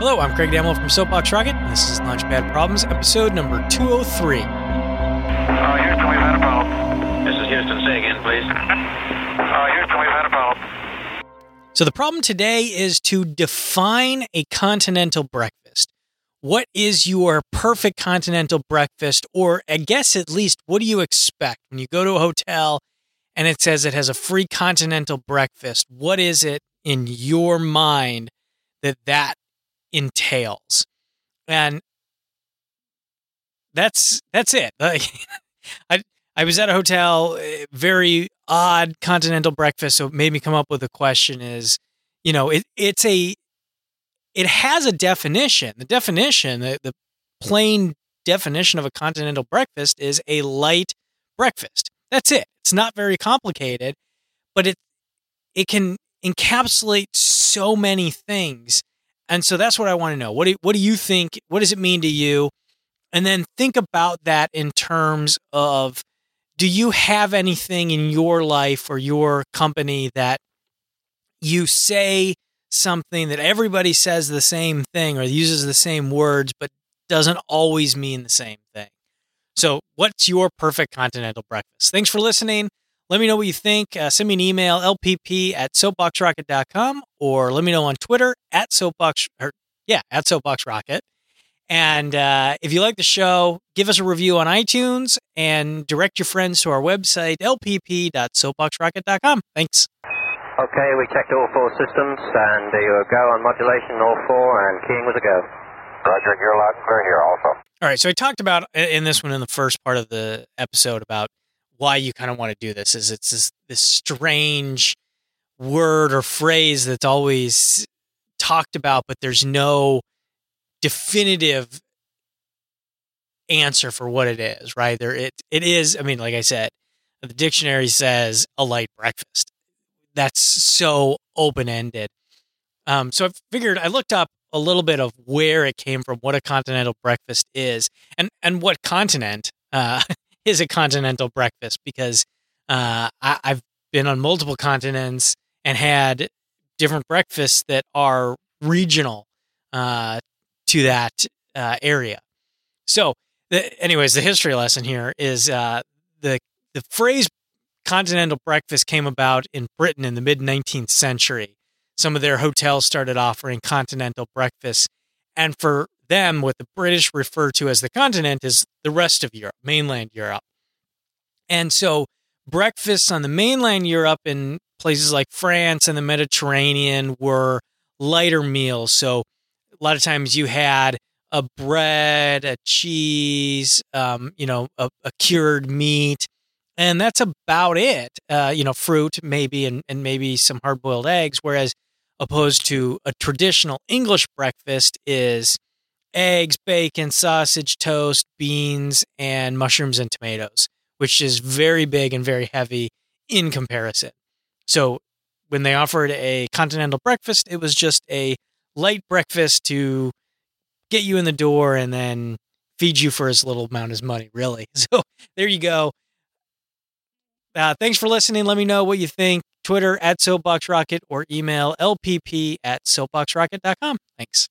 Hello, I'm Craig Dammel from Soapbox Rocket, and this is Launchpad Problems, episode number 203. Houston, we've had a problem. This is Houston. Say again, please. Houston, we've had a problem. So the problem today is to define a continental breakfast. What is your perfect continental breakfast, or I guess at least what do you expect when you go to a hotel and it says it has a free continental breakfast? What is it in your mind that entails? And that's it. I was at a hotel, very odd continental breakfast, so it made me come up with a question is, you know, it has a definition. The definition, the plain definition of a continental breakfast is a light breakfast. That's it. It's not very complicated, but it can encapsulate so many things. And so that's what I want to know. What do you think? What does it mean to you? And then think about that in terms of, do you have anything in your life or your company that you say something that everybody says the same thing or uses the same words, but doesn't always mean the same thing? So what's your perfect continental breakfast? Thanks for listening. Let me know what you think. Send me an email, lpp@soapboxrocket.com, or let me know on Twitter at @soapboxrocket. And if you like the show, give us a review on iTunes and direct your friends to our website, lpp.soapboxrocket.com. Thanks. Okay, we checked all four systems, and you're a go on modulation, all four, and keying was a go. Roger, you're loud and clear here also. All right, so I talked about in this one in the first part of the episode about why you kind of want to do this is it's this strange word or phrase that's always talked about, but there's no definitive answer for what it is, right? It is, I mean, like I said, the dictionary says a light breakfast. That's so open-ended. So I figured I looked up a little bit of where it came from, what a continental breakfast is, and what continent is a continental breakfast, because I've been on multiple continents and had different breakfasts that are regional to that area. So anyways, the history lesson here is the phrase continental breakfast came about in Britain in the mid-19th century. Some of their hotels started offering continental breakfasts, and for them, what the British refer to as the continent is the rest of Europe, mainland Europe. And so breakfasts on the mainland Europe in places like France and the Mediterranean were lighter meals. So a lot of times you had a bread, a cheese, a cured meat, and that's about it. Fruit maybe, and maybe some hard-boiled eggs, whereas opposed to a traditional English breakfast is eggs, bacon, sausage, toast, beans, and mushrooms and tomatoes, which is very big and very heavy in comparison. So when they offered a continental breakfast, it was just a light breakfast to get you in the door and then feed you for as little amount as money, really. So there you go. Thanks for listening. Let me know what you think. Twitter @SoapboxRocket or email lpp@soapboxrocket.com. Thanks.